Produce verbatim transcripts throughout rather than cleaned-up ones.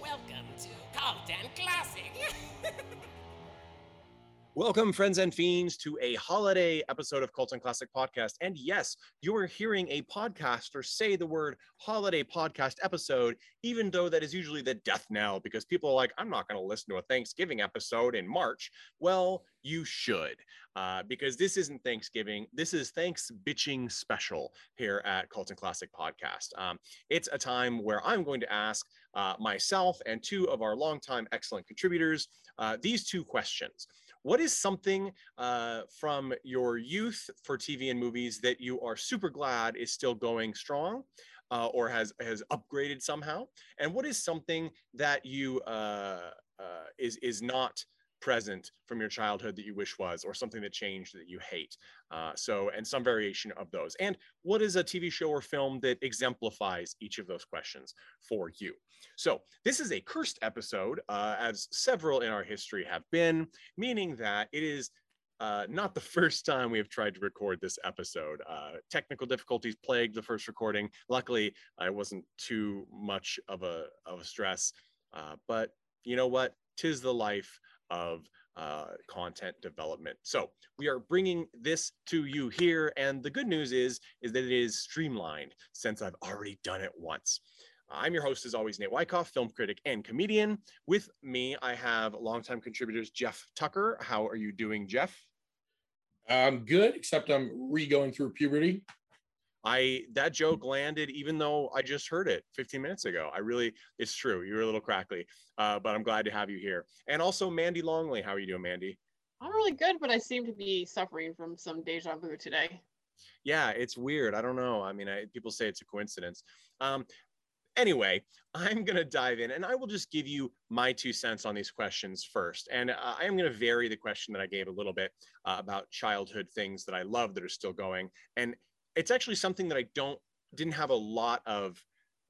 Welcome to Colton Classic. Welcome, friends and fiends, to a holiday episode of Colton Classic Podcast. And yes, you are hearing a podcaster say the word holiday podcast episode, even though that is usually the death knell because people are like, I'm not going to listen to a Thanksgiving episode in March. Well, you should, uh, because this isn't Thanksgiving. This is Thanks Bitching Special here at Colton Classic Podcast. Um, it's a time where I'm going to ask uh, myself and two of our longtime excellent contributors uh, these two questions. What is something uh, from your youth for T V and movies that you are super glad is still going strong uh, or has, has upgraded somehow? And what is something that you uh, uh, is, is not present from your childhood that you wish was, or something that changed that you hate? Uh, so, and some variation of those. And what is a T V show or film that exemplifies each of those questions for you? So this is a cursed episode, uh, as several in our history have been, meaning that it is Uh, not the first time we have tried to record this episode. Uh, technical difficulties plagued the first recording. Luckily, I wasn't too much of a, of a stress, uh, but you know what? Tis the life of uh, content development. So we are bringing this to you here. And the good news is, is that it is streamlined since I've already done it once. I'm your host, as always, Nate Wyckoff, film critic and comedian. With me, I have longtime contributors, Jeff Tucker. How are you doing, Jeff? I'm good, except I'm re-going through puberty. I that joke landed, even though I just heard it fifteen minutes ago. I really, it's true. You were a little crackly, uh, but I'm glad to have you here. And also Mandy Longley. How are you doing, Mandy? I'm really good, but I seem to be suffering from some deja vu today. Yeah, it's weird. I don't know. I mean, I, people say it's a coincidence. Um, Anyway, I'm going to dive in, and I will just give you my two cents on these questions first. And uh, I am going to vary the question that I gave a little bit uh, about childhood things that I love that are still going. And it's actually something that I don't didn't have a lot of.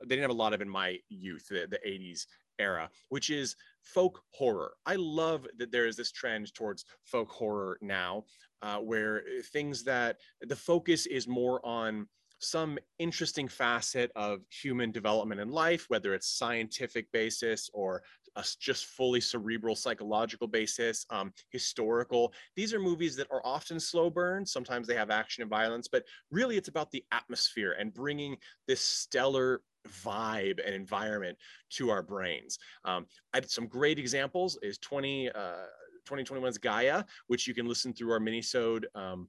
They didn't have a lot of in my youth, the, the eighties era, which is folk horror. I love that there is this trend towards folk horror now, uh, where things that the focus is more on some interesting facet of human development and life, whether it's scientific basis or a just fully cerebral psychological basis, um, historical. These are movies that are often slow burns. Sometimes they have action and violence, but really it's about the atmosphere and bringing this stellar vibe and environment to our brains. Um, I had some great examples is twenty, uh, twenty twenty-one's Gaia, which you can listen through our minisode, um,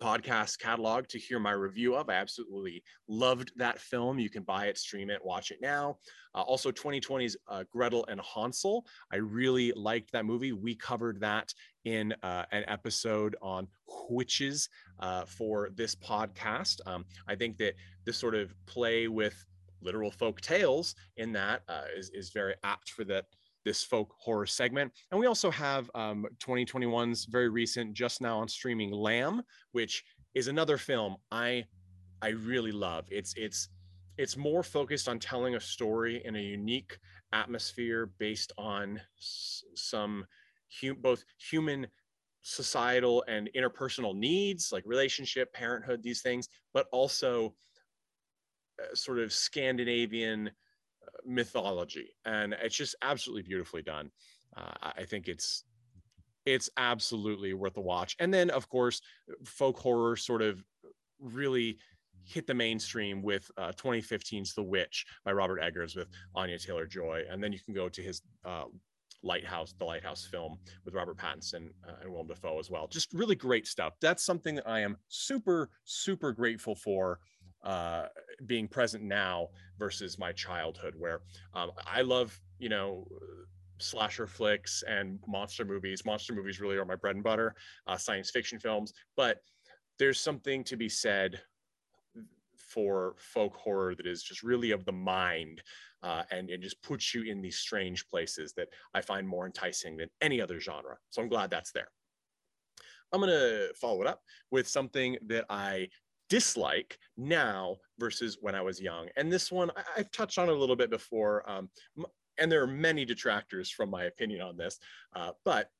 podcast catalog to hear my review of. I absolutely loved that film. You can buy it, stream it, watch it now. Uh, also twenty twenty's uh, Gretel and Hansel. I really liked that movie. We covered that in uh, an episode on witches uh, for this podcast. Um, I think that this sort of play with literal folk tales in that uh, is, is very apt for that this folk horror segment. And we also have um, twenty twenty-one's very recent, just now on streaming, Lamb, which is another film I I really love. It's it's it's more focused on telling a story in a unique atmosphere based on s- some hu- both human, societal, and interpersonal needs, like relationship, parenthood, these things, but also uh, sort of Scandinavian mythology, and it's just absolutely beautifully done. Uh, I think it's it's absolutely worth a watch. And then, of course, folk horror sort of really hit the mainstream with uh, twenty fifteen's The Witch by Robert Eggers with Anya Taylor Joy. And then you can go to his uh, Lighthouse, The Lighthouse film with Robert Pattinson uh, and Willem Dafoe as well. Just really great stuff. That's something that I am super, super grateful for uh, being present now versus my childhood, where um, I love, you know, slasher flicks and monster movies. Monster movies really are my bread and butter, uh, science fiction films, but there's something to be said for folk horror that is just really of the mind uh, and, and just puts you in these strange places that I find more enticing than any other genre. So I'm glad that's there. I'm gonna follow it up with something that I dislike now versus when I was young. And this one I, I've touched on a little bit before, um, and there are many detractors from my opinion on this, uh, but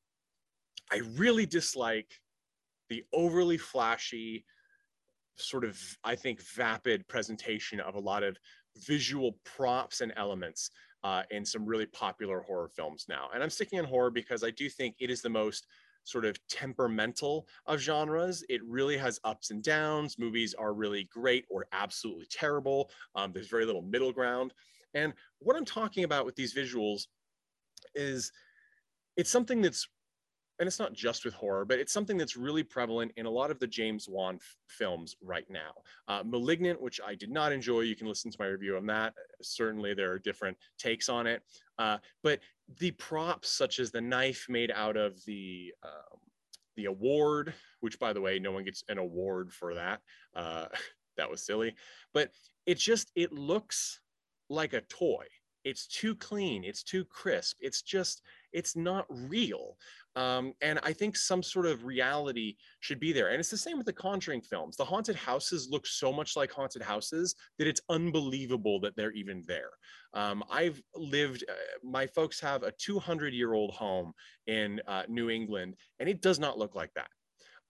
I really dislike the overly flashy, sort of, I think, vapid presentation of a lot of visual props and elements uh, in some really popular horror films now. And I'm sticking in horror because I do think it is the most sort of temperamental of genres. It really has ups and downs. Movies are really great or absolutely terrible. Um, there's very little middle ground. And what I'm talking about with these visuals is it's something that's, and it's not just with horror, but it's something that's really prevalent in a lot of the James Wan films right now. Uh, Malignant, which I did not enjoy, you can listen to my review on that. Certainly there are different takes on it, uh, but the props such as the knife made out of the, um, the award, which by the way, no one gets an award for that. Uh, that was silly, but it just, it looks like a toy. It's too clean, it's too crisp. It's just, it's not real. Um, and I think some sort of reality should be there. And it's the same with the Conjuring films. The haunted houses look so much like haunted houses that it's unbelievable that they're even there. Um, I've lived, uh, my folks have a two hundred year old home in uh, New England, and it does not look like that.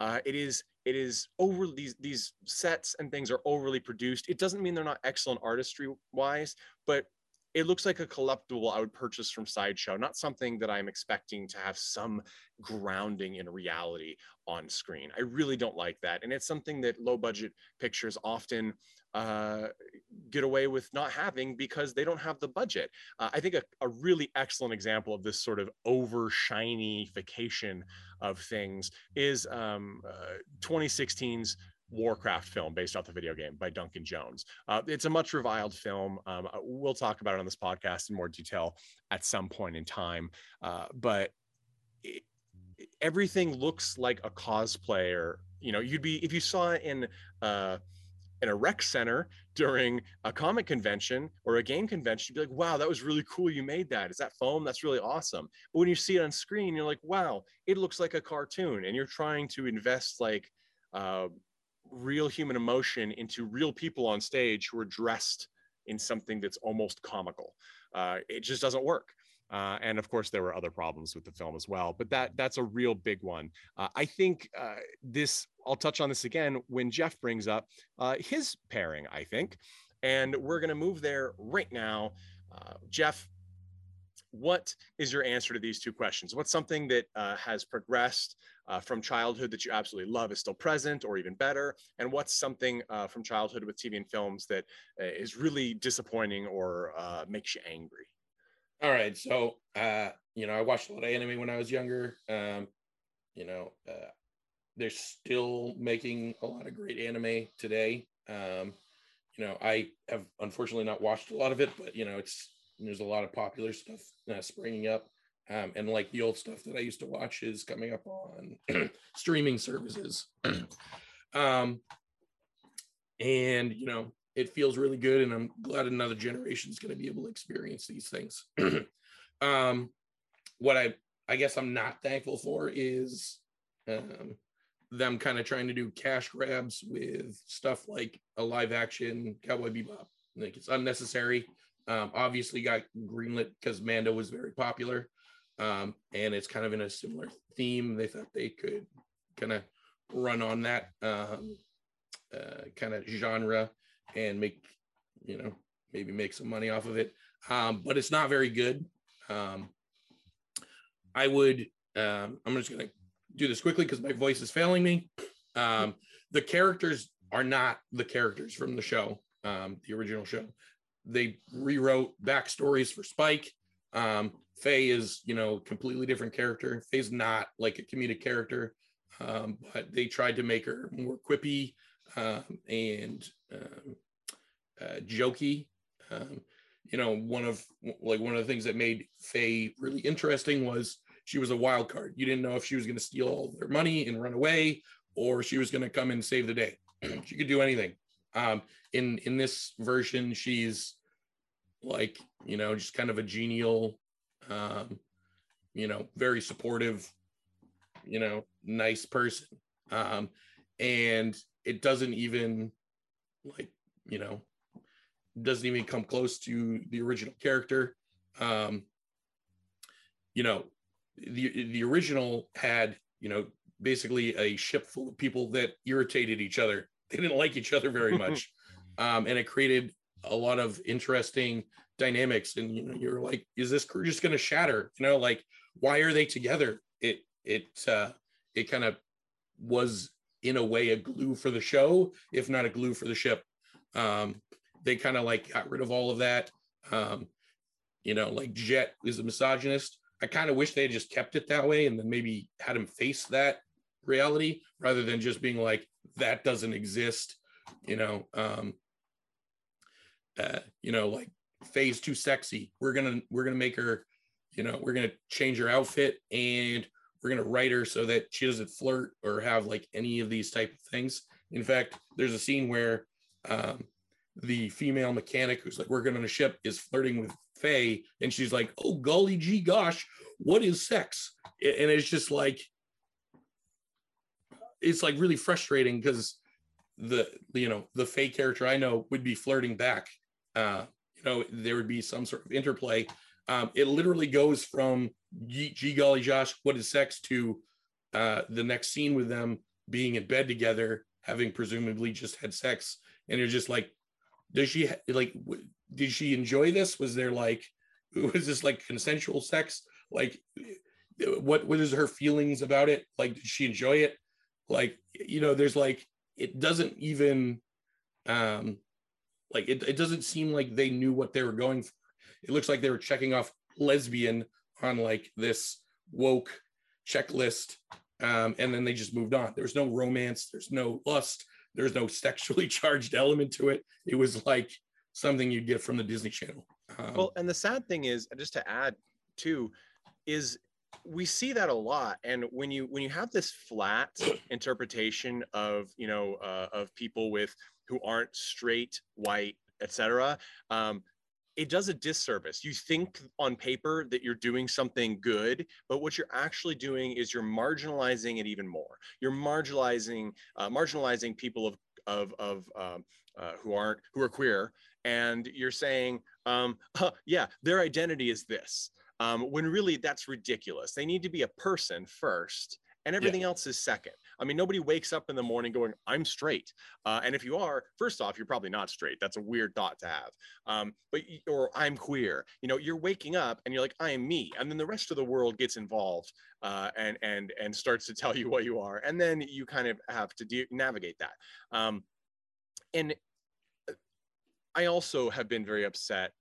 Uh, it is, it is over, these, these sets and things are overly produced. It doesn't mean they're not excellent artistry wise, but it looks like a collectible I would purchase from Sideshow, not something that I'm expecting to have some grounding in reality on screen. I really don't like that. And it's something that low budget pictures often uh, get away with not having because they don't have the budget. Uh, I think a, a really excellent example of this sort of over shinification of things is um, uh, twenty sixteen's Warcraft film based off the video game by Duncan Jones. Uh, it's a much reviled film. Um, we'll talk about it on this podcast in more detail at some point in time. Uh, but it, everything looks like a cosplayer. You know, you'd be, if you saw it in uh, in a rec center during a comic convention or a game convention, you'd be like, wow, that was really cool. You made that. Is that foam? That's really awesome. But when you see it on screen, you're like, wow, it looks like a cartoon. And you're trying to invest like, uh, real human emotion into real people on stage who are dressed in something that's almost comical. Uh, it just doesn't work. Uh, and of course, there were other problems with the film as well, but that that's a real big one. Uh, I think uh, this, I'll touch on this again when Jeff brings up uh, his pairing, I think, and we're gonna move there right now. Uh, Jeff, what is your answer to these two questions? What's something that uh, has progressed uh, from childhood that you absolutely love is still present or even better? And what's something uh, from childhood with T V and films that uh, is really disappointing or uh, makes you angry? All right. So, uh, you know, I watched a lot of anime when I was younger. Um, you know, uh, they're still making a lot of great anime today. Um, you know, I have unfortunately not watched a lot of it, but, you know, it's, there's a lot of popular stuff uh, springing up. Um, and like the old stuff that I used to watch is coming up on streaming services. um, and, you know, it feels really good. And I'm glad another generation is going to be able to experience these things. um, what I, I guess I'm not thankful for is um, them kind of trying to do cash grabs with stuff like a live action Cowboy Bebop. Like, it's unnecessary. Um, obviously got greenlit because Mando was very popular, um, and it's kind of in a similar theme. They thought they could kind of run on that um, uh, kind of genre and make, you know, maybe make some money off of it, um, but it's not very good. Um, I would, um, I'm just going to do this quickly because my voice is failing me. Um, the characters are not the characters from the show, um, the original show. They rewrote backstories for Spike. Um, Faye is, you know, completely different character. Faye's not like a comedic character, um, but they tried to make her more quippy um, and um, uh, jokey. Um, you know, one of like one of the things that made Faye really interesting was she was a wild card. You didn't know if she was going to steal all their money and run away, or she was going to come and save the day. She could do anything. Um, in in this version, she's like, you know, just kind of a genial, um, you know, very supportive, you know, nice person. Um, and it doesn't even like, you know, doesn't even come close to the original character. Um, you know, the the original had, you know, basically a ship full of people that irritated each other. They didn't like each other very much. Um, and it created a lot of interesting dynamics. And, you know, you're like, is this crew just going to shatter? You know, like, why are they together? It, it, uh, it kind of was in a way a glue for the show, if not a glue for the ship. Um, they kind of like got rid of all of that. Um, you know, like Jet is a misogynist. I kind of wish they had just kept it that way and then maybe had him face that reality rather than just being like, that doesn't exist, you know, um, uh, you know, like Faye's too sexy. We're going to, we're going to make her, you know, we're going to change her outfit and we're going to write her so that she doesn't flirt or have like any of these type of things. In fact, there's a scene where um, the female mechanic who's like working on a ship is flirting with Faye and she's like, oh, golly gee gosh, what is sex? And it's just like, it's like really frustrating because the, you know, the Faye character I know would be flirting back. Uh, you know, there would be some sort of interplay. Um, it literally goes from gee golly Josh, what is sex to uh, the next scene with them being in bed together, having presumably just had sex. And you're just like, does she like, w- did she enjoy this? Was there like, was this like consensual sex? Like what, what is her feelings about it? Like, did she enjoy it? Like, you know, there's like, it doesn't even, um, like, it, it doesn't seem like they knew what they were going for. It looks like they were checking off lesbian on like this woke checklist. Um, and then they just moved on. There's no romance. There's no lust. There's no sexually charged element to it. It was like something you'd get from the Disney Channel. Um, well, and the sad thing is, just to add too, is we see that a lot. And when you when you have this flat interpretation of, you know, uh, of people with who aren't straight, white, et cetera, um, it does a disservice. You think on paper that you're doing something good, but what you're actually doing is you're marginalizing it even more. You're marginalizing uh, marginalizing people of of of um, uh, who aren't who are queer, and you're saying, um, huh, yeah, their identity is this. Um, when really that's ridiculous. They need to be a person first and everything yeah. else is second. I mean, nobody wakes up in the morning going, I'm straight. Uh, and if you are, first off, you're probably not straight. That's a weird thought to have. Um, but or I'm queer. You know, you're waking up and you're like, I am me. And then the rest of the world gets involved uh, and and and starts to tell you what you are. And then you kind of have to de- navigate that. Um, and I also have been very upset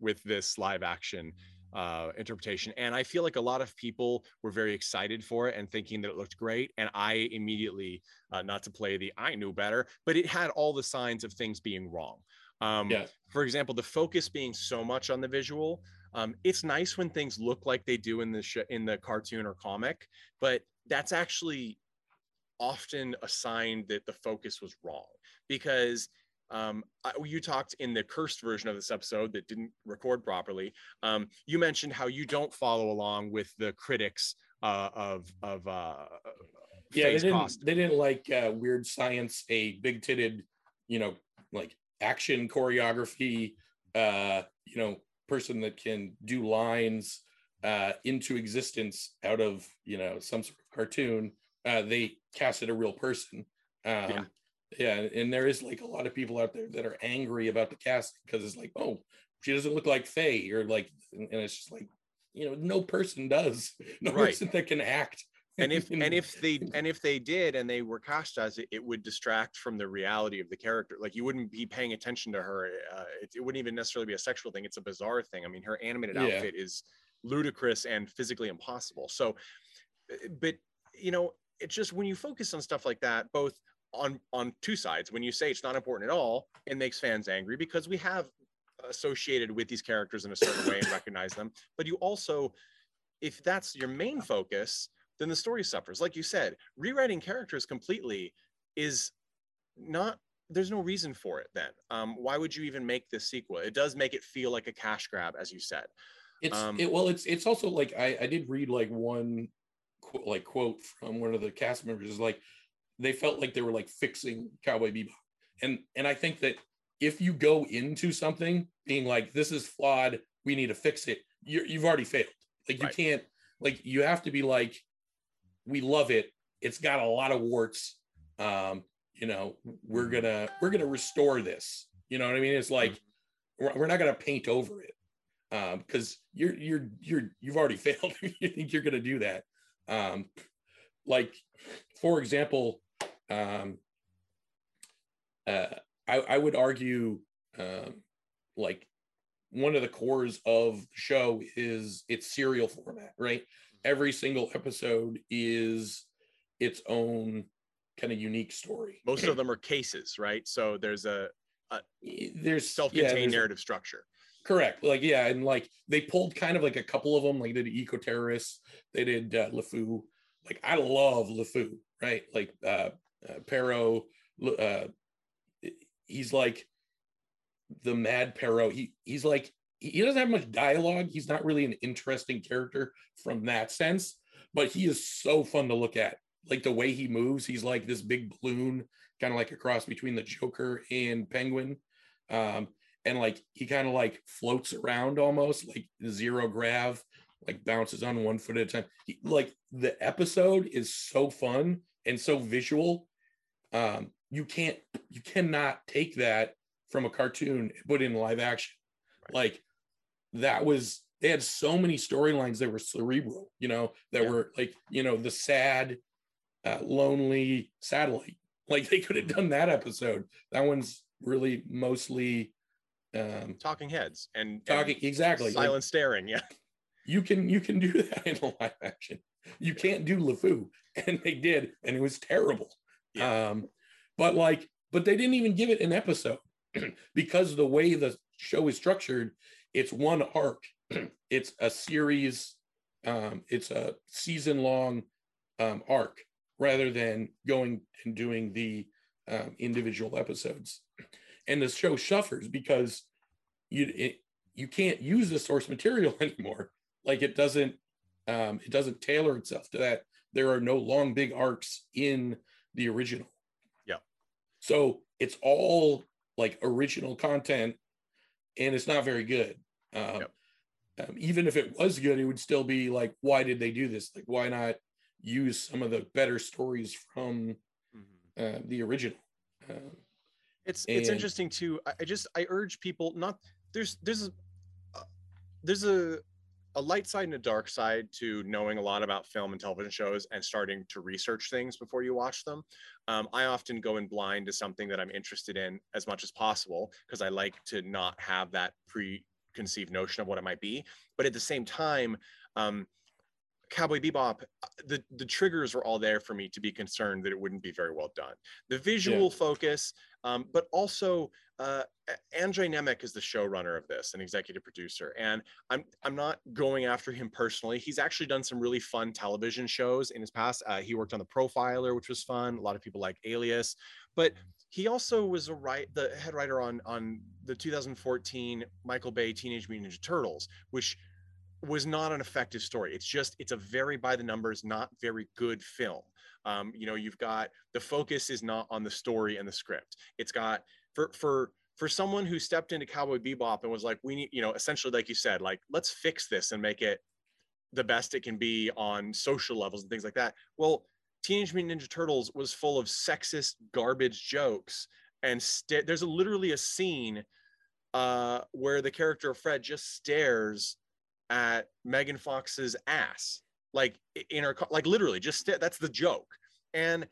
with this live action uh interpretation, and I feel like a lot of people were very excited for it and thinking that it looked great, and I immediately uh, not to play the I knew better, but it had all the signs of things being wrong. um yeah. For example, the focus being so much on the visual. Um it's nice when things look like they do in the sh- in the cartoon or comic, but that's actually often a sign that the focus was wrong, because Um, you talked in the cursed version of this episode that didn't record properly. Um, you mentioned how you don't follow along with the critics uh, of of uh, yeah. They didn't, they didn't like uh, Weird Science, a big titted, you know, like action choreography, uh, you know, person that can do lines uh, into existence out of, you know, some sort of cartoon. Uh, they casted a real person. Um, yeah. Yeah, and there is like a lot of people out there that are angry about the casting because it's like, oh, she doesn't look like Faye, or like, and it's just like, you know, no person does, no right. person that can act And if and if they and if they did and they were cast as it, it would distract from the reality of the character. Like, you wouldn't be paying attention to her. Uh, it, it wouldn't even necessarily be a sexual thing. It's a bizarre thing. I mean, her animated yeah. outfit is ludicrous and physically impossible. So, but you know, it's just when you focus on stuff like that, both on on two sides, when you say it's not important at all, it makes fans angry because we have associated with these characters in a certain way and recognize them. But you also, if that's your main focus, then the story suffers. Like you said, rewriting characters completely is not, there's no reason for it then. Um, why would you even make this sequel? It does make it feel like a cash grab, as you said. It's um, it, well, it's it's also like, I, I did read like one qu- like quote from one of the cast members is like, they felt like they were like fixing Cowboy Bebop. And, and I think that if you go into something being like, this is flawed, we need to fix it, you're, you've already failed. Like you right. can't, like you have to be like, we love it. It's got a lot of warts. Um, you know, we're gonna we're gonna restore this. You know what I mean? It's like we're not gonna paint over it um, because you're you're you're you've already failed. You think you're gonna do that? Um, like, for example, um, uh, I, I would argue um, like one of the cores of the show is its serial format, right? Every single episode is its own kind of unique story. Most of them are cases, right? So there's a, a there's self-contained yeah, there's narrative a, structure. Correct. Like, yeah. And like they pulled kind of like a couple of them, like they did Eco-Terrorists, they did uh, LeFou. Like, I love LeFou, right? Like uh, uh, Pero, uh, he's like the mad Pero. He He's like, he doesn't have much dialogue. He's not really an interesting character from that sense, but he is so fun to look at. Like the way he moves, he's like this big balloon, kind of like a cross between the Joker and Penguin. Um, and like, he kind of like floats around almost like zero grav, like bounces on one foot at a time. He, like the episode is so fun and so visual. Um, you can't, you cannot take that from a cartoon and put it in live action. Right. Like, that was, they had so many storylines that were cerebral, you know, that yeah. were like, you know, the sad, uh, lonely satellite, like they could have done that episode. That one's really mostly um, talking heads and talking. And exactly. Silent like, staring. Yeah. You can, you can do that in live action. You yeah. can't do LeFou, and they did. And it was terrible. Yeah. Um, but like, but they didn't even give it an episode because the way the show is structured, it's one arc. It's a series, um, it's a season-long um, arc rather than going and doing the um, individual episodes. And the show suffers because you it, you can't use the source material anymore. Like it doesn't um, it doesn't tailor itself to that. There are no long big arcs in the original. Yeah. So it's all like original content, and it's not very good. Um, yep. um, even if it was good, it would still be like, why did they do this? Like, why not use some of the better stories from mm-hmm. uh, the original? Um, it's and... it's interesting too. I just I urge people not. There's there's a, there's a a light side and a dark side to knowing a lot about film and television shows and starting to research things before you watch them. Um, I often go in blind to something that I'm interested in as much as possible because I like to not have that preconceived notion of what it might be. But at the same time, um, Cowboy Bebop, the, the triggers were all there for me to be concerned that it wouldn't be very well done. The visual yeah. focus, um, but also uh, Andre Nemec is the showrunner of this, an executive producer. And I'm I'm not going after him personally. He's actually done some really fun television shows in his past. Uh, he worked on The Profiler, which was fun. A lot of people like Alias. But he also was a write, the head writer on, on the two thousand fourteen Michael Bay Teenage Mutant Ninja Turtles, which was not an effective story. It's just, it's a very by the numbers, not very good film. Um, you know, you've got, the focus is not on the story and the script. It's got, for for for someone who stepped into Cowboy Bebop and was like, we need, you know, essentially, like you said, like, let's fix this and make it the best it can be on social levels and things like that. Well, Teenage Mutant Ninja Turtles was full of sexist garbage jokes. And st- there's a, literally a scene uh, where the character of Fred just stares at Megan Fox's ass like in her, like literally just, that's the joke. And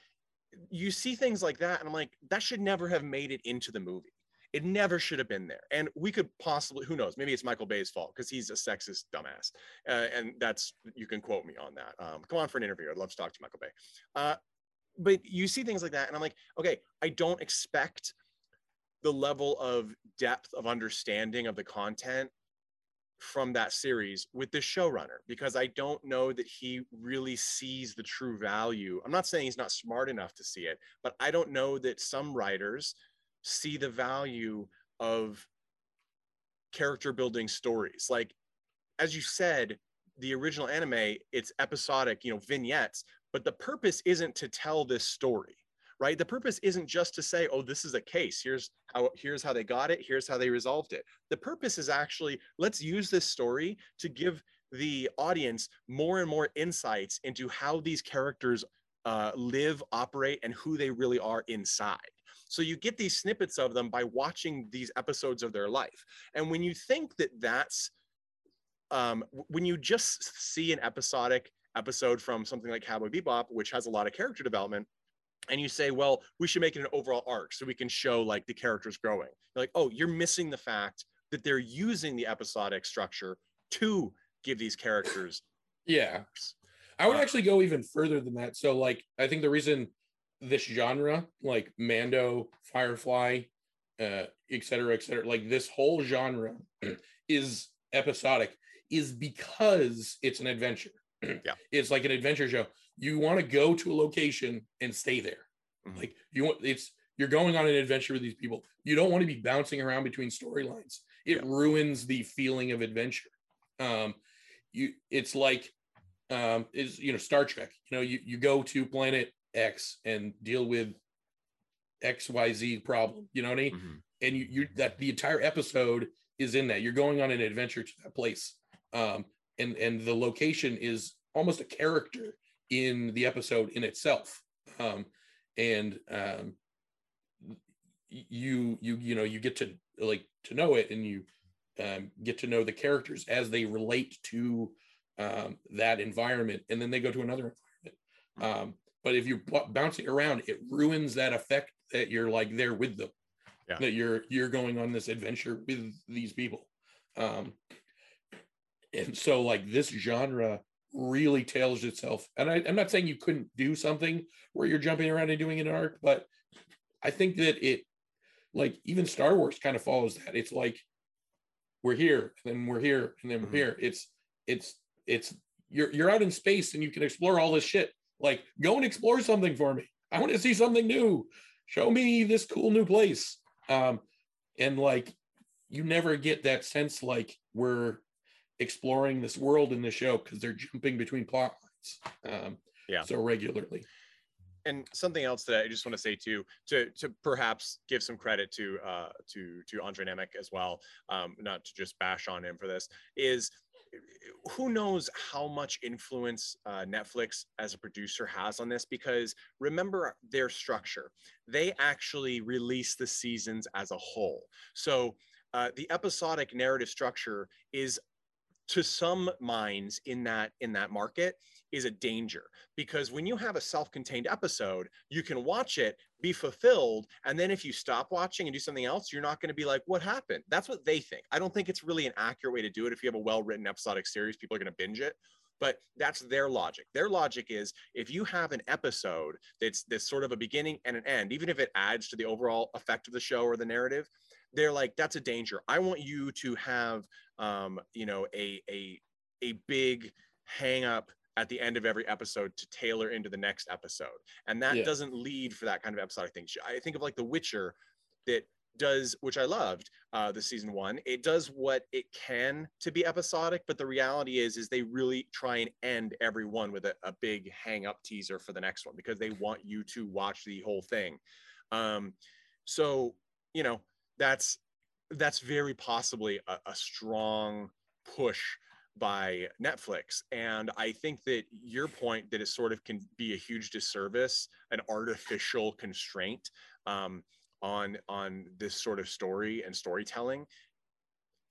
you see things like that, and I'm like, that should never have made it into the movie. It never should have been there. And we could possibly, who knows, maybe it's Michael Bay's fault because he's a sexist dumbass. Uh, and that's, you can quote me on that. Um, come on for an interview. I'd love to talk to Michael Bay. Uh, but you see things like that, and I'm like, okay, I don't expect the level of depth of understanding of the content from that series with this showrunner, because I don't know that he really sees the true value. I'm not saying he's not smart enough to see it, but I don't know that some writers see the value of character building stories. Like, as you said, the original anime, it's episodic, you know, vignettes, but the purpose isn't to tell this story, right? The purpose isn't just to say, oh, this is a case. Here's how, here's how they got it. Here's how they resolved it. The purpose is actually, let's use this story to give the audience more and more insights into how these characters uh, live, operate, and who they really are inside. So you get these snippets of them by watching these episodes of their life. And when you think that that's, um, when you just see an episodic episode from something like Cowboy Bebop, which has a lot of character development, and you say, well, we should make it an overall arc so we can show like the characters growing. You're like, oh, you're missing the fact that they're using the episodic structure to give these characters. Yeah. I would uh, actually go even further than that. So like, I think the reason this genre, like Mando, Firefly, uh, et cetera, et cetera, like this whole genre is episodic, is because it's an adventure. Yeah. It's like an adventure show. You want to go to a location and stay there. Mm-hmm. Like you want, it's, you're going on an adventure with these people. You don't want to be bouncing around between storylines. It yeah. ruins the feeling of adventure. Um, you, it's like, um, is, you know, Star Trek, you know, you, you go to planet X and deal with X Y Z problem, you know what I mean? Mm-hmm. And you, you, that the entire episode is in that. You're going on an adventure to that place. Um, and, and the location is almost a character in the episode in itself. Um, and um, you, you, you know, you get to like, to know it, and you um, get to know the characters as they relate to um, that environment. And then they go to another environment. Um, but if you're b- bouncing around, it ruins that effect that you're like there with them, yeah. that you're, you're going on this adventure with these people. Um, and so like this genre really tails itself, and I, I'm not saying you couldn't do something where you're jumping around and doing an arc, but I think that it, like even Star Wars kind of follows that. It's like we're here, and then we're here, and then we're mm-hmm. here. It's it's it's you're you're out in space and you can explore all this shit. Like, go and explore something for me. I want to see something new. Show me this cool new place. Um, and like you never get that sense like we're exploring this world in the show, because they're jumping between plot lines um yeah so regularly. And something else that I just want to say too, to to perhaps give some credit to uh to to Andre Nemec as well, um not to just bash on him for this, is who knows how much influence uh Netflix as a producer has on this, because remember their structure, they actually release the seasons as a whole. So uh the episodic narrative structure is, to some minds in that in that market, is a danger, because when you have a self-contained episode, you can watch it, be fulfilled, and then if you stop watching and do something else, you're not going to be like, what happened? That's what they think. I don't think it's really an accurate way to do it. If you have a well-written episodic series, people are going to binge it, but that's their logic. Their logic is, if you have an episode that's that's sort of a beginning and an end, even if it adds to the overall effect of the show or the narrative, they're like, that's a danger. I want you to have, um, you know, a, a, a big hang up at the end of every episode to tailor into the next episode. And that yeah. doesn't lead for that kind of episodic thing. I think of like The Witcher, that does, which I loved, uh, the season one, it does what it can to be episodic, but the reality is, is they really try and end every one with a, a big hang up teaser for the next one, because they want you to watch the whole thing. Um, so, you know, that's that's very possibly a, a strong push by Netflix. And I think that your point that it sort of can be a huge disservice, an artificial constraint um, on on this sort of story and storytelling.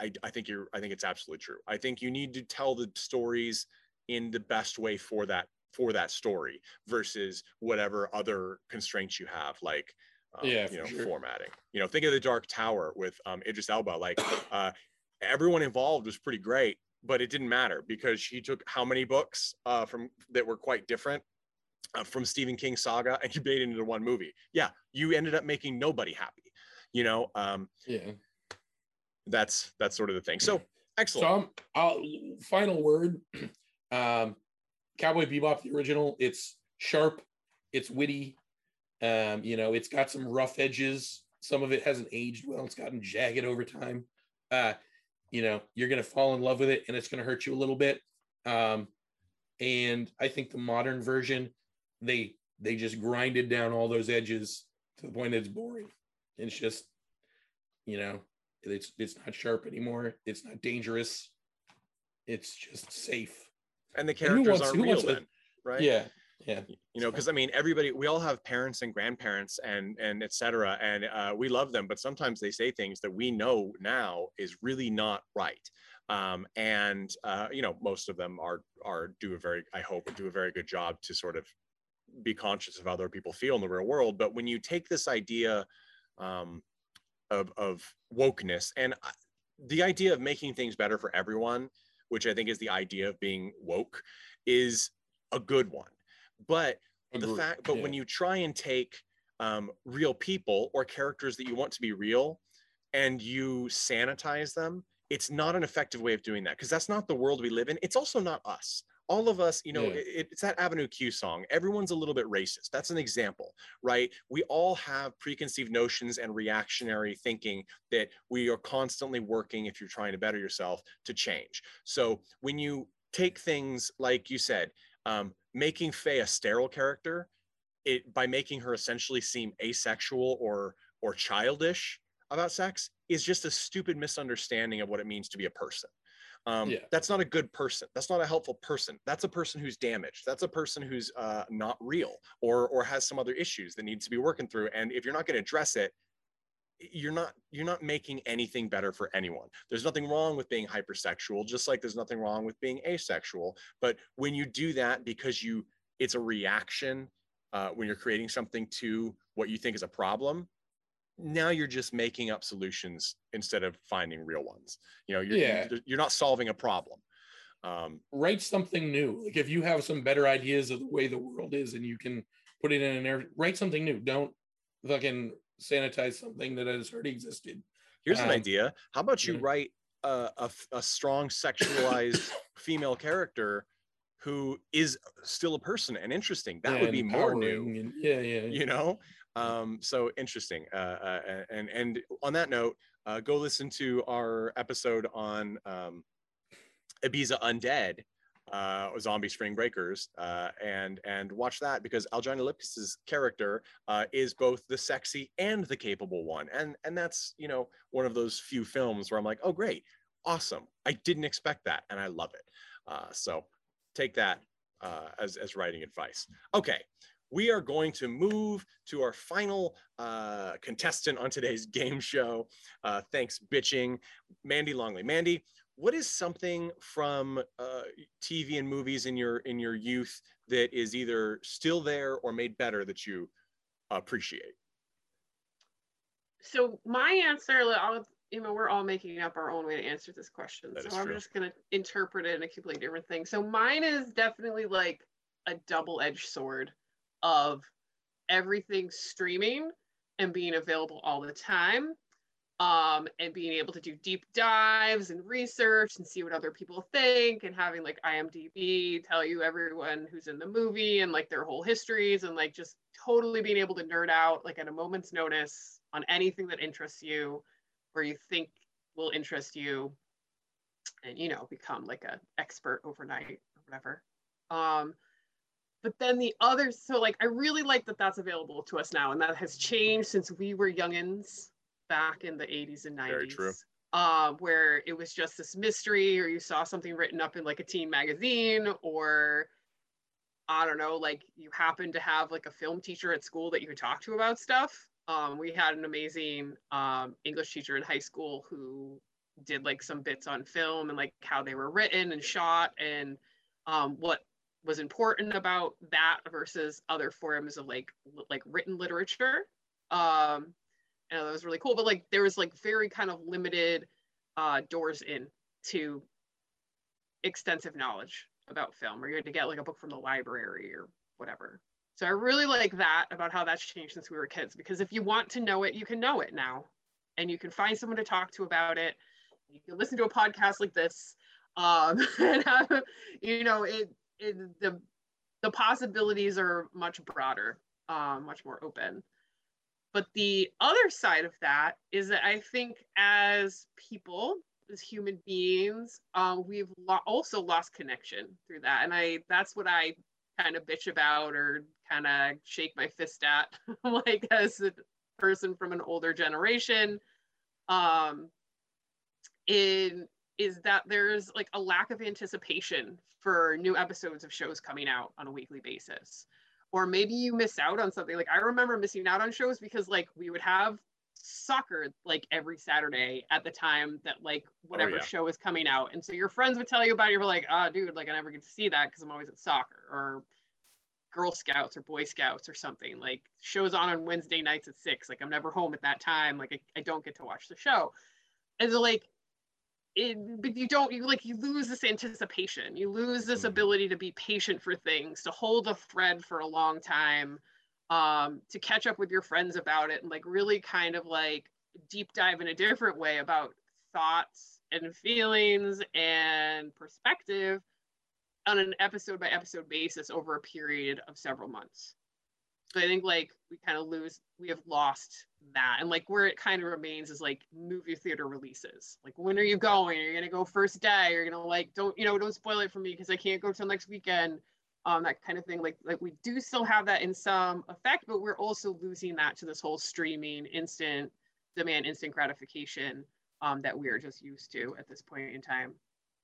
I, I think you're I think it's absolutely true. I think you need to tell the stories in the best way for that for that story versus whatever other constraints you have, like um, yeah, you know, sure. formatting. You know, think of The Dark Tower with um, Idris Elba. Like uh, everyone involved was pretty great, but it didn't matter because she took how many books uh, from that were quite different uh, from Stephen King's saga and you made it into one movie. Yeah, you ended up making nobody happy. You know, um, yeah, that's that's sort of the thing. So excellent. So I'll, final word. Um, Cowboy Bebop, the original, it's sharp, it's witty, um, you know, it's got some rough edges. Some of it hasn't aged well. It's gotten jagged over time. Uh, you know, you're going to fall in love with it and it's going to hurt you a little bit. Um, and I think the modern version, they, they just grinded down all those edges to the point that it's boring. It's just, you know, it's, it's not sharp anymore. It's not dangerous. It's just safe. And the characters wants, aren't real then, right? Yeah, yeah. You know, because I mean, everybody, we all have parents and grandparents and and et cetera, and uh, we love them, but sometimes they say things that we know now is really not right. Um, and uh, you know, most of them are are do a very, I hope, do a very good job to sort of be conscious of how other people feel in the real world. But when you take this idea um, of of wokeness and the idea of making things better for everyone, which I think is the idea of being woke, is a good one. But the fact, but yeah. when you try and take um, real people or characters that you want to be real and you sanitize them, it's not an effective way of doing that because that's not the world we live in. It's also not us. All of us, you know, yeah. it, it's that Avenue Q song. Everyone's a little bit racist. That's an example, right? We all have preconceived notions and reactionary thinking that we are constantly working, if you're trying to better yourself, to change. So when you take things, like you said, um, making Faye a sterile character, it by making her essentially seem asexual or or childish about sex is just a stupid misunderstanding of what it means to be a person. Um, yeah. That's not a good person. That's not a helpful person. That's a person who's damaged. That's a person who's uh, not real or or has some other issues that needs to be working through. And if you're not going to address it, you're not you're not making anything better for anyone. There's nothing wrong with being hypersexual, just like there's nothing wrong with being asexual. But when you do that because you it's a reaction uh, when you're creating something to what you think is a problem, now you're just making up solutions instead of finding real ones. You know, you're, yeah. you're not solving a problem. Um, Write something new. Like if you have some better ideas of the way the world is and you can put it in an air, write something new. Don't fucking sanitize something that has already existed. Here's um, an idea. How about you write a, a, a strong sexualized female character who is still a person and interesting? That yeah, would be more new. And, yeah, yeah, yeah. You know? Um, so interesting. Uh, uh, and, and on that note, uh, go listen to our episode on, um, Ibiza Undead, uh, Zombie Spring Breakers, uh, and, and watch that because Aljona Lipkis's character, uh, is both the sexy and the capable one. And, and that's, you know, one of those few films where I'm like, oh, great. Awesome. I didn't expect that. And I love it. Uh, so take that, uh, as, as writing advice. Okay. We are going to move to our final uh, contestant on today's game show. Uh, thanks, bitching, Mandy Longley. Mandy, what is something from uh, T V and movies in your in your youth that is either still there or made better that you appreciate? So my answer, I'll, you know, we're all making up our own way to answer this question. That so I'm true. just going to interpret it in a completely different thing. So mine is definitely like a double-edged sword of everything streaming and being available all the time, um, and being able to do deep dives and research and see what other people think and having like I M D B tell you everyone who's in the movie and like their whole histories and like just totally being able to nerd out like at a moment's notice on anything that interests you or you think will interest you and, you know, become like an expert overnight or whatever. Um, But then the other, so like, I really like that that's available to us now. And that has changed since we were youngins back in the eighties and nineties. Very true. Uh, where it was just this mystery or you saw something written up in like a teen magazine or I don't know, like you happened to have like a film teacher at school that you could talk to about stuff. Um, we had an amazing um, English teacher in high school who did like some bits on film and like how they were written and shot and um, what was important about that versus other forms of like like written literature. Um, and that was really cool. But like there was like very kind of limited uh, doors in to extensive knowledge about film, or you had to get like a book from the library or whatever. So I really like that about how that's changed since we were kids, because if you want to know it, you can know it now, and you can find someone to talk to about it. You can listen to a podcast like this, um, and uh, you know, it, it the the possibilities are much broader, um, much more open. But the other side of that is that I think as people, as human beings, uh, we've lo- also lost connection through that, and I that's what I kind of bitch about or kind of shake my fist at, like as a person from an older generation, um, in is that there's like a lack of anticipation for new episodes of shows coming out on a weekly basis, or maybe you miss out on something. Like I remember missing out on shows because like we would have soccer like every Saturday at the time that like whatever oh, yeah. show is coming out, and so your friends would tell you about it. You're like, ah, oh, dude, like I never get to see that because I'm always at soccer or Girl Scouts or Boy Scouts or something. Like shows on on Wednesday nights at six, like I'm never home at that time, like I, I don't get to watch the show. And so like it, but you don't you like you lose this anticipation, you lose this ability to be patient for things, to hold a thread for a long time, um to catch up with your friends about it and like really kind of like deep dive in a different way about thoughts and feelings and perspective on an episode by episode basis over a period of several months. So I think like we kind of lose we have lost that, and like where it kind of remains is like movie theater releases. Like when are you going? You're gonna go first day, you're gonna like don't you know don't spoil it for me because I can't go till next weekend. Um, that kind of thing. Like, like we do still have that in some effect, but we're also losing that to this whole streaming, instant demand, instant gratification um, that we are just used to at this point in time.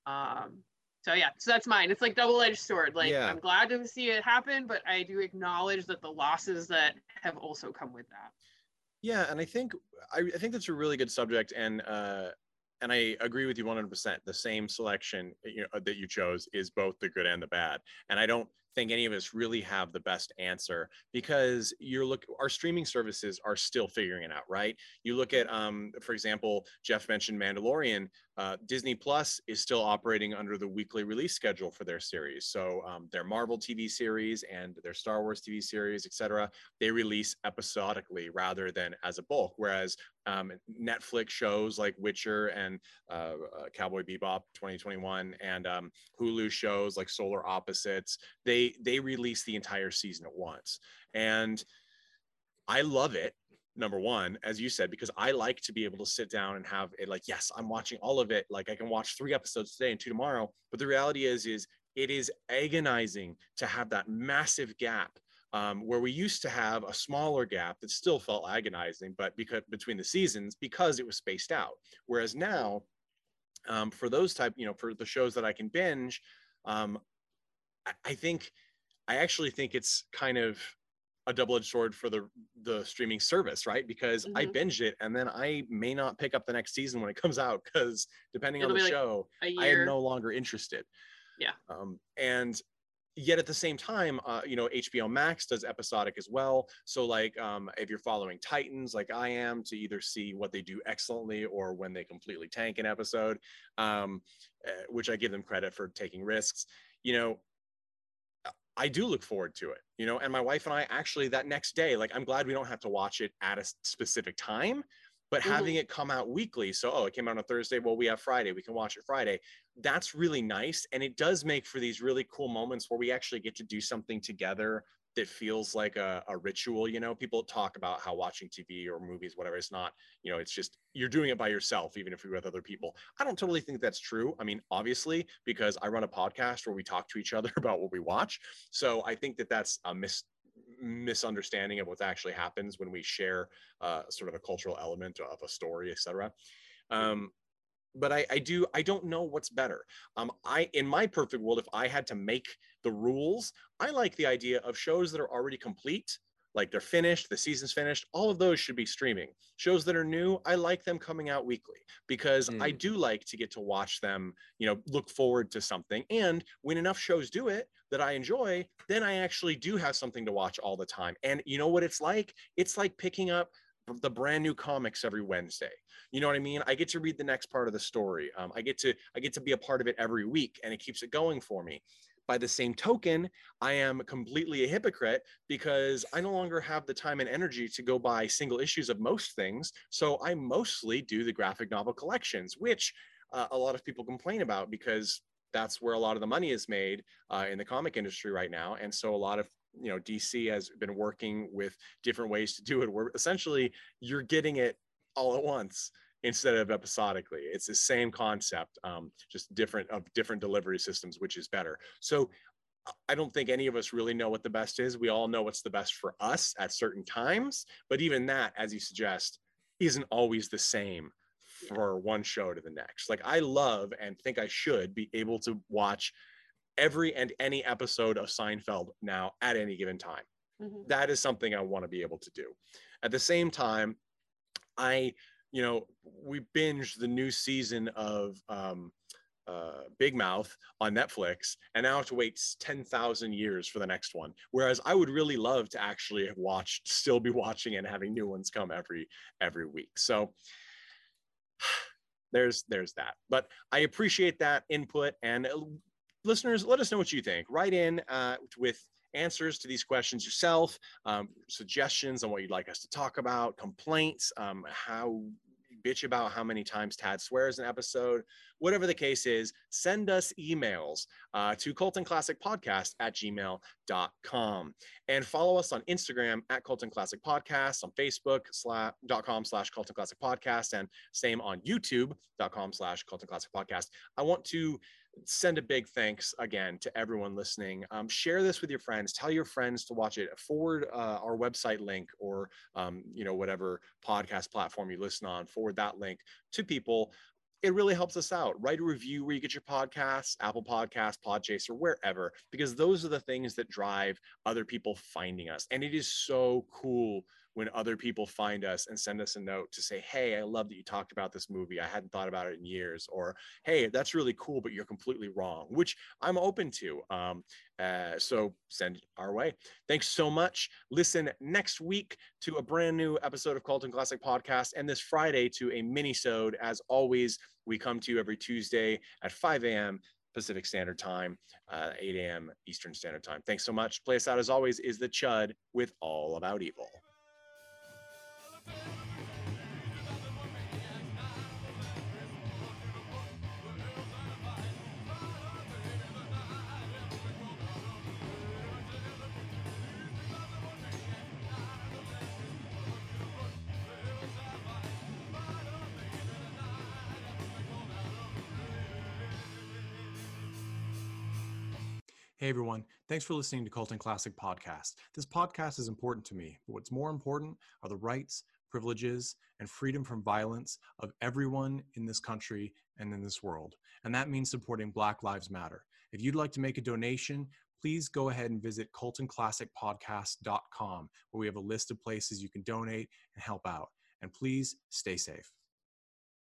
Um, so yeah, so that's mine. It's like double-edged sword. Like yeah. I'm glad to see it happen, but I do acknowledge that the losses that have also come with that. Yeah, and I think I, I think that's a really good subject, and uh, and I agree with you one hundred percent. The same selection you know, that you chose is both the good and the bad. And I don't think any of us really have the best answer because you're look, our streaming services are still figuring it out, right? You look at, um, for example, Jeff mentioned Mandalorian. Uh, Disney Plus is still operating under the weekly release schedule for their series. So um, their Marvel T V series and their Star Wars T V series, et cetera, they release episodically rather than as a bulk. Whereas um, Netflix shows like Witcher and uh, uh, Cowboy Bebop twenty twenty-one and um, Hulu shows like Solar Opposites, they, they release the entire season at once. And I love it. Number one, as you said, because I like to be able to sit down and have it like, yes, I'm watching all of it. Like I can watch three episodes today and two tomorrow. But the reality is, is it is agonizing to have that massive gap um, where we used to have a smaller gap that still felt agonizing, but because between the seasons, because it was spaced out. Whereas now um, for those type, you know, for the shows that I can binge, um, I, I think, I actually think it's kind of a double-edged sword for the the streaming service, right? Because mm-hmm. I binged it and then I may not pick up the next season when it comes out because depending It'll on the like show, I am no longer interested. Yeah. Um, and yet at the same time, uh, you know, H B O Max does episodic as well. So like um, if you're following Titans like I am to either see what they do excellently or when they completely tank an episode, um, uh, which I give them credit for taking risks, you know, I do look forward to it, you know, and my wife and I actually that next day, like, I'm glad we don't have to watch it at a specific time, but mm-hmm. having it come out weekly. So, oh, it came out on a Thursday. Well, we have Friday. We can watch it Friday. That's really nice. And it does make for these really cool moments where we actually get to do something together that feels like a, a ritual. You know, people talk about how watching T V or movies, whatever, it's not, you know, it's just, you're doing it by yourself, even if you're with other people. I don't totally think that's true. I mean, obviously, because I run a podcast where we talk to each other about what we watch. So I think that that's a mis- misunderstanding of what actually happens when we share uh, sort of a cultural element of a story, et cetera. Um, But I, I do, I don't know what's better. Um, I, in my perfect world, if I had to make the rules, I like the idea of shows that are already complete like they're finished, the season's finished, all of those should be streaming. Shows that are new, I like them coming out weekly because mm. I do like to get to watch them, you know, look forward to something. And when enough shows do it that I enjoy, then I actually do have something to watch all the time. And you know what it's like? It's like picking up the brand new comics every Wednesday. You know what I mean? I get to read the next part of the story. Um, I get to, I get to be a part of it every week, and it keeps it going for me. By the same token, I am completely a hypocrite because I no longer have the time and energy to go buy single issues of most things. So I mostly do the graphic novel collections, which uh, a lot of people complain about because that's where a lot of the money is made uh, in the comic industry right now. And so a lot of, you know, D C has been working with different ways to do it where essentially you're getting it all at once instead of episodically. It's the same concept, um, just different of different delivery systems, which is better. So I don't think any of us really know what the best is. We all know what's the best for us at certain times, but even that, as you suggest, isn't always the same for one show to the next. Like, I love and think I should be able to watch every and any episode of Seinfeld now at any given time. Mm-hmm. That is something I want to be able to do. At the same time, I... you know, we binged the new season of um, uh, Big Mouth on Netflix, and now I have to wait ten thousand years for the next one. Whereas I would really love to actually have watched, still be watching and having new ones come every every week. So there's there's that. But I appreciate that input. And uh, listeners, let us know what you think. Write in uh, with answers to these questions yourself, um, suggestions on what you'd like us to talk about, complaints, um, how bitch about how many times Tad swears an episode, whatever the case is. Send us emails uh, to colton classic podcast at gmail dot com, and follow us on Instagram at Colton Classic Podcast, on Facebook slash, dot com slash Colton Classic Podcast, and same on YouTube.com slash Colton Classic Podcast. I want to send a big thanks again to everyone listening. Um, share this with your friends. Tell your friends to watch it. Forward uh, our website link, or um, you know, whatever podcast platform you listen on. Forward that link to people. It really helps us out. Write a review where you get your podcasts, Apple Podcasts, Podchaser, wherever, because those are the things that drive other people finding us. And it is so cool when other people find us and send us a note to say, hey, I love that you talked about this movie. I hadn't thought about it in years. Or, hey, that's really cool, but you're completely wrong, which I'm open to. Um, uh, so send it our way. Thanks so much. Listen next week to a brand new episode of Colton Classic Podcast, and this Friday to a mini-sode. As always, we come to you every Tuesday at five a.m. Pacific Standard Time, uh, eight a.m. Eastern Standard Time. Thanks so much. Play us out, as always, is the Chud with All About Evil. Hey everyone, thanks for listening to Colton Classic Podcast. This podcast is important to me, but what's more important are the rights, privileges, and freedom from violence of everyone in this country and in this world. And that means supporting Black Lives Matter. If you'd like to make a donation, please go ahead and visit colton classic podcast dot com, where we have a list of places you can donate and help out. And please stay safe.